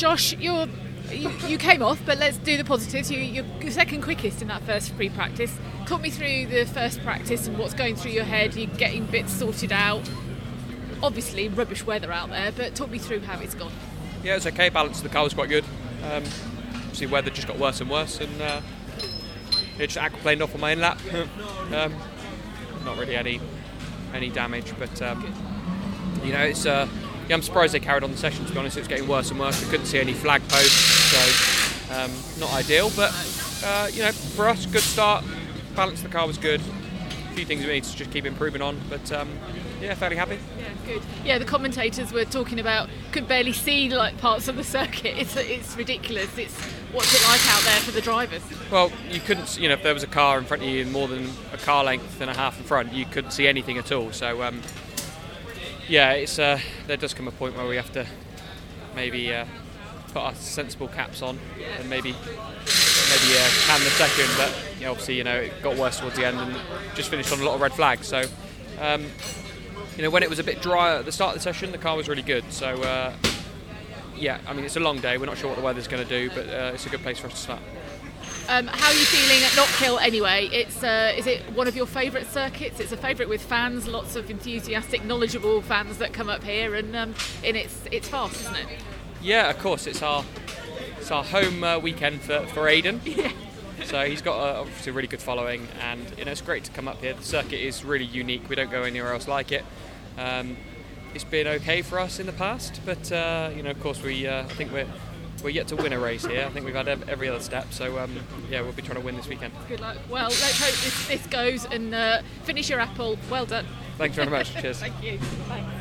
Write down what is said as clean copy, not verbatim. Josh, you came off, but let's do the positives. You're second quickest in that first free practice. Talk me through the first practice and what's going through your head. You're getting bits sorted out. Obviously, rubbish weather out there, but talk me through how it's gone. Yeah, it's okay. Balance of the car was quite good. Obviously, weather just got worse and worse, and it just aquaplaned off on my in lap. Not really any damage, but it's. Yeah, I'm surprised they carried on the session, to be honest. It's getting worse and worse. We couldn't see any flag posts, so not ideal. But, for us, good start. Balance of the car was good. A few things we need to just keep improving on. But, fairly happy. Yeah, good. Yeah, the commentators were talking about could barely see parts of the circuit. It's ridiculous. It's what's it like out there for the drivers? Well, you couldn't, if there was a car in front of you more than a car length and a half in front, you couldn't see anything at all. So, it's there does come a point where we have to maybe put our sensible caps on and maybe can the session, but obviously it got worse towards the end and just finished on a lot of red flags. So when it was a bit drier at the start of the session, the car was really good. So it's a long day. We're not sure what the weather's going to do, but it's a good place for us to start. How are you feeling at Knockhill anyway? It's is it one of your favourite circuits? It's a favourite with fans, lots of enthusiastic, knowledgeable fans that come up here, and it's fast, isn't it? Yeah, of course. It's our home weekend for Aiden. Yeah. So he's got obviously a really good following, and it's great to come up here. The circuit is really unique. We don't go anywhere else like it. It's been okay for us in the past, but of course we I think we're yet to win a race here. I think we've had every other step, so we'll be trying to win this weekend. Good luck. Well, let's hope this goes and finish your apple. Well done. Thanks very much. Cheers. Thank you. Bye.